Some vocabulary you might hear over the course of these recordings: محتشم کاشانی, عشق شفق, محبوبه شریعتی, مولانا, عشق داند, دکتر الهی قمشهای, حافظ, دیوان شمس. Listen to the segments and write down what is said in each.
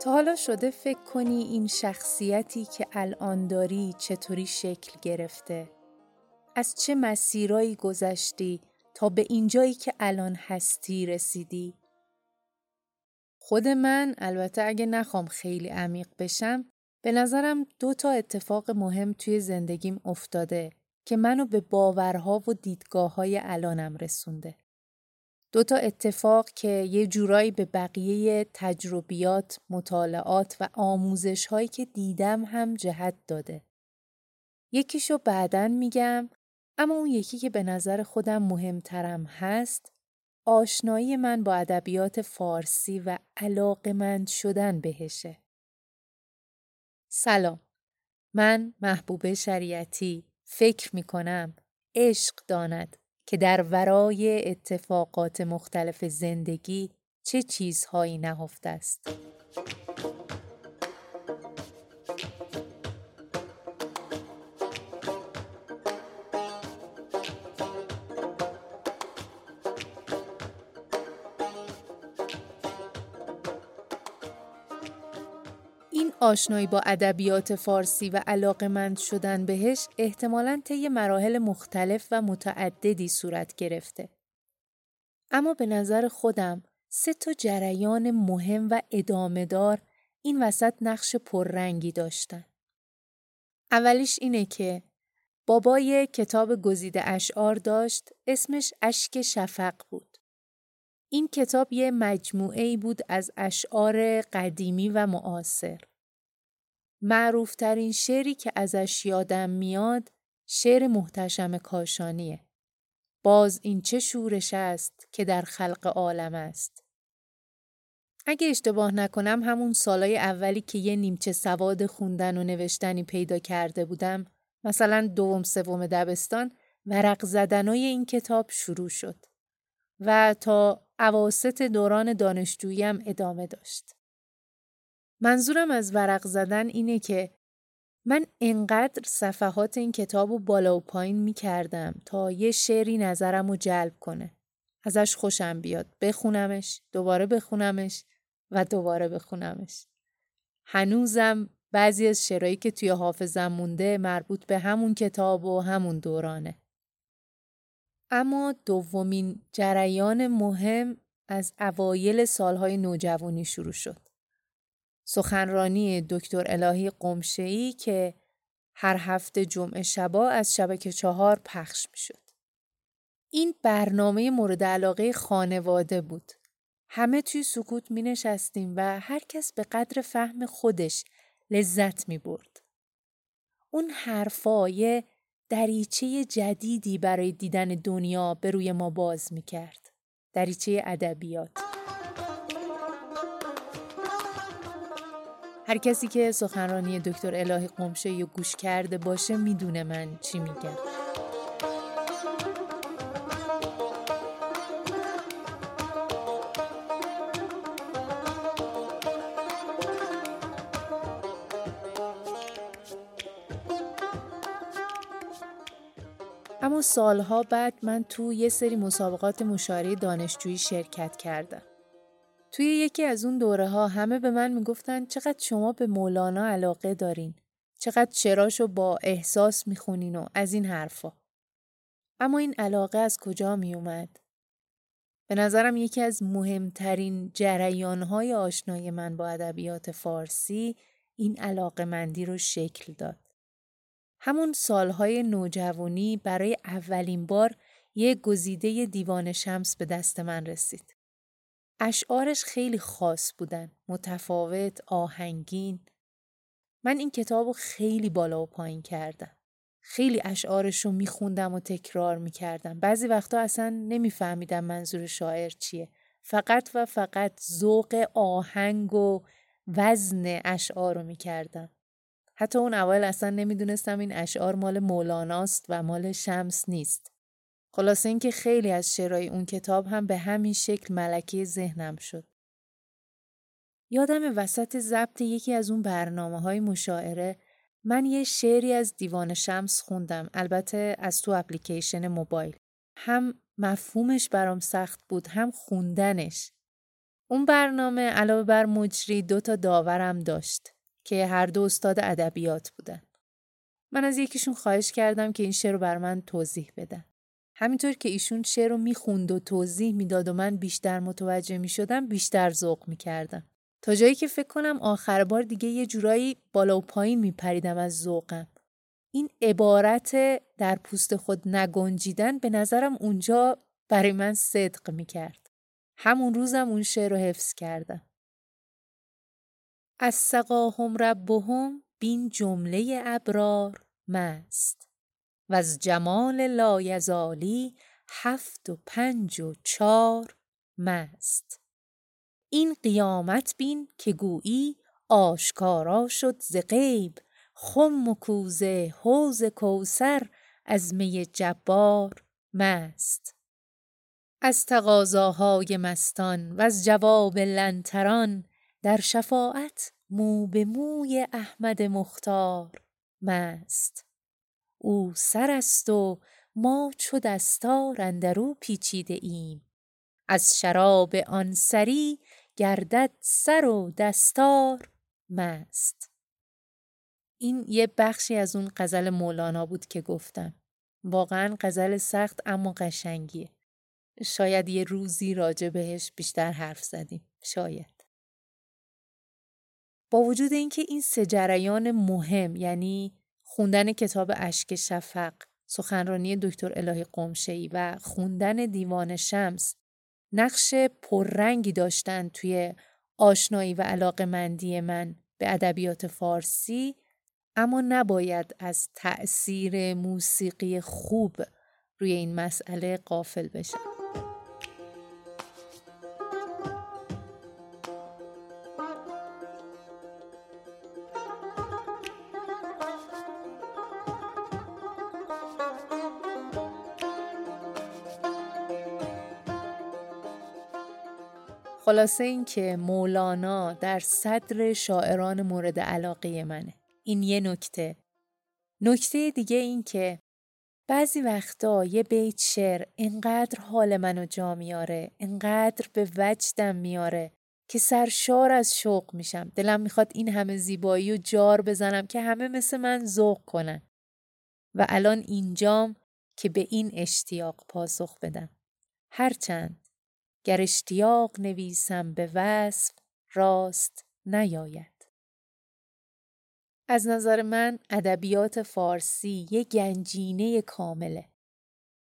تا حالا شده فکر کنی این شخصیتی که الان داری چطوری شکل گرفته؟ از چه مسیرایی گذشتی تا به اینجایی که الان هستی رسیدی؟ خود من البته اگه نخوام خیلی عمیق بشم، به نظرم 2 اتفاق مهم توی زندگیم افتاده که منو به باورها و دیدگاه‌های الانم رسونده. 2 اتفاق که یه جورایی به بقیه تجربیات، مطالعات و آموزش‌هایی که دیدم هم جهت داده. یکیشو بعدن میگم، اما اون یکی که به نظر خودم مهمترم هست، آشنایی من با ادبیات فارسی و علاقه‌مند شدن بهشه. سلام، من محبوبه شریعتی فکر میکنم عشق داند که در ورای اتفاقات مختلف زندگی چه چیزهایی نهفته است. این آشنایی با ادبیات فارسی و علاقه‌مند شدن بهش احتمالاً طی مراحل مختلف و متعددی صورت گرفته. اما به نظر خودم 3 جریان مهم و ادامه‌دار این وسط نقش پررنگی داشتن. اولیش اینه که بابای کتاب گزیده اشعار داشت، اسمش عشق شفق بود. این کتاب یه مجموعه‌ای بود از اشعار قدیمی و معاصر. معروف‌ترین شعری که ازش یادم میاد، شعر محتشم کاشانیه. باز این چه شورش است که در خلق عالم است. اگه اشتباه نکنم همون سالای اولی که یه نیمچه سواد خوندن و نوشتنی پیدا کرده بودم، مثلا 2-3 دبستان، ورق زدنای این کتاب شروع شد و تا اواسط دوران دانشجویی هم ادامه داشت. منظورم از ورق زدن اینه که من انقدر صفحات این کتابو بالا و پایین می‌کردم تا یه شعری نظرمو جلب کنه. ازش خوشم بیاد، بخونمش، دوباره بخونمش و دوباره بخونمش. هنوزم بعضی از شعرایی که توی حافظم مونده مربوط به همون کتاب و همون دورانه. اما دومین جریان مهم از اوایل سالهای نوجوانی شروع شد. سخنرانی دکتر الهی قمشهای که هر هفته جمعه شبا از شبکه 4 پخش می شد. این برنامه مورد علاقه خانواده بود. همه توی سکوت می نشستیم و هر کس به قدر فهم خودش لذت می برد. اون حرفای دریچه جدیدی برای دیدن دنیا به روی ما باز می‌کرد. دریچه ادبیات. هر کسی که سخنرانی دکتر الهی قمشهای رو گوش کرده باشه میدونه من چی میگم. اما سالها بعد من تو یه سری مسابقات مشاعره دانشجویی شرکت کردم. توی یکی از اون دوره‌ها همه به من میگفتن چقدر شما به مولانا علاقه دارین، چقدر شعراشو با احساس میخونین و از این حرفا. اما این علاقه از کجا میومد؟ به نظرم یکی از مهمترین جریان‌های آشنایی من با ادبیات فارسی این علاقه‌مندی رو شکل داد. همون سالهای نوجوانی برای اولین بار یه گزیده دیوان شمس به دست من رسید. اشعارش خیلی خاص بودن، متفاوت، آهنگین. من این کتابو خیلی بالا و پایین کردم. خیلی اشعارشو میخوندم و تکرار میکردم. بعضی وقتا اصلا نمیفهمیدم منظور شاعر چیه. فقط و فقط ذوق آهنگ و وزن اشعارو میکردم. حتی اون اول اصلا نمیدونستم این اشعار مال مولاناست و مال شمس نیست. خلاصه این که خیلی از شعرهای اون کتاب هم به همین شکل ملکه ذهنم شد. یادم وسط ضبط یکی از اون برنامه‌های مشاعره من یه شعری از دیوان شمس خوندم، البته از تو اپلیکیشن موبایل. هم مفهومش برام سخت بود، هم خوندنش. اون برنامه علاوه بر مجری 2 تا داورم داشت که هر دو استاد ادبیات بودن. من از یکیشون خواهش کردم که این شعر رو بر من توضیح بدن. همینطور که ایشون شعر رو میخوند و توضیح میداد و من بیشتر متوجه میشدم، بیشتر ذوق میکردم. تا جایی که فکر کنم آخر بار دیگه یه جورایی بالا و پایین میپریدم از ذوقم. این عبارت در پوست خود نگنجیدن به نظرم اونجا برای من صدق میکرد. همون روزم اون شعر رو حفظ کردم. از سقاهم ربهم بین جمله ابرار مست، و از جمال لایزالی 7 و 5 و 4 مست. این قیامت بین که گویی آشکارا شد ز غیب، خم و کوزه حوض کوثر از می جبار مست. از تقاضاهای مستان و از جواب لنتران، در شفاعت مو به موی احمد مختار مست. او سر است و ما چو دستار اندرو پیچیده ایم، از شراب آن سری گردد سر و دستار مست. این یه بخشی از اون غزل مولانا بود که گفتم. واقعا غزل سخت اما قشنگیه. شاید یه روزی راجع بهش بیشتر حرف زدیم. شاید. با وجود اینکه این 3 جریان مهم، یعنی خوندن کتاب عشق شفق، سخنرانی دکتر الهی قمشهای و خوندن دیوان شمس، نقش پررنگی داشتن توی آشنایی و علاقه‌مندی من به ادبیات فارسی، اما نباید از تأثیر موسیقی خوب روی این مسئله غافل بشم. خلاصه این که مولانا در صدر شاعران مورد علاقه منه. این یه نکته. نکته دیگه این که بعضی وقتا یه بیت شعر انقدر حال منو جا میاره، انقدر به وجدم میاره که سرشار از شوق میشم. دلم میخواد این همه زیبایی رو جار بزنم که همه مثل من ذوق کنن. و الان اینجام که به این اشتیاق پاسخ بدم. هرچند گر اشتیاق نویسم به وصف، راست نیاید. از نظر من ادبیات فارسی یک گنجینه کامله.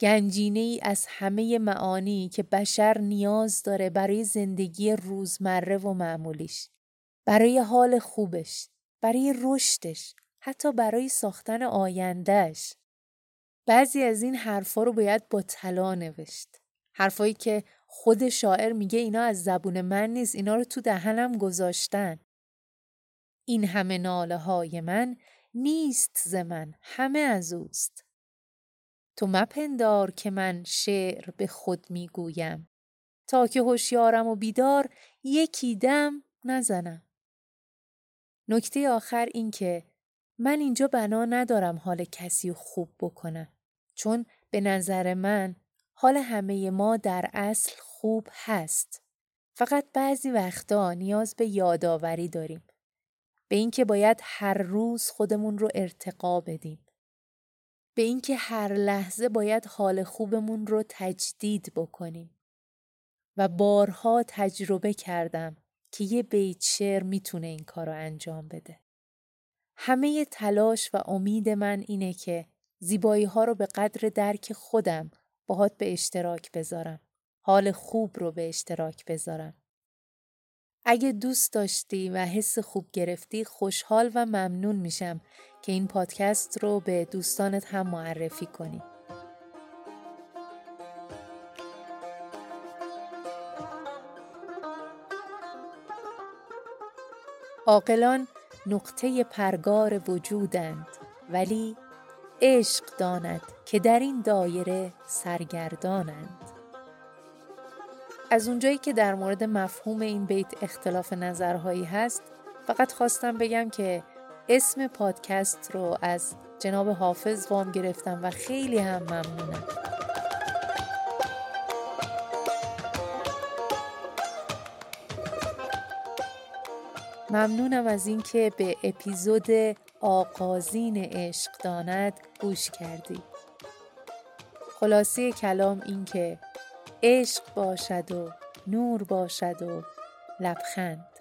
گنجینه ای از همه معانی که بشر نیاز داره برای زندگی روزمره و معمولیش، برای حال خوبش، برای رشدش، حتی برای ساختن آیندهش. بعضی از این حرفا رو باید با طلا نوشت. حرفایی که خود شاعر میگه اینا از زبون من نیست، اینا رو تو دهنم گذاشتن. این همه ناله های من نیست ز من، همه از اوست. تو مپندار که من شعر به خود میگویم، تا که هوشیارم و بیدار یکی دم نزنم. نکته آخر این که من اینجا بنا ندارم حال کسی خوب بکنم، چون به نظر من حال همه ما در اصل خوب هست. فقط بعضی وقتا نیاز به یادآوری داریم. به اینکه باید هر روز خودمون رو ارتقا بدیم. به اینکه هر لحظه باید حال خوبمون رو تجدید بکنیم. و بارها تجربه کردم که یه بیت شعر میتونه این کار رو انجام بده. همه تلاش و امید من اینه که زیبایی ها رو به قدر درک خودم باهات به اشتراک بذارم. حال خوب رو به اشتراک بذارم. اگه دوست داشتی و حس خوب گرفتی، خوشحال و ممنون میشم که این پادکست رو به دوستانت هم معرفی کنی. عاقلان نقطه پرگار وجودند، ولی عشق داند که در این دایره سرگردانند. از اونجایی که در مورد مفهوم این بیت اختلاف نظرهایی هست، فقط خواستم بگم که اسم پادکست رو از جناب حافظ وام گرفتم و خیلی هم ممنونم. ممنونم از اینکه به اپیزود آغازین عشق داند گوش کردی. خلاصه کلام این که عشق باشد و نور باشد و لبخند.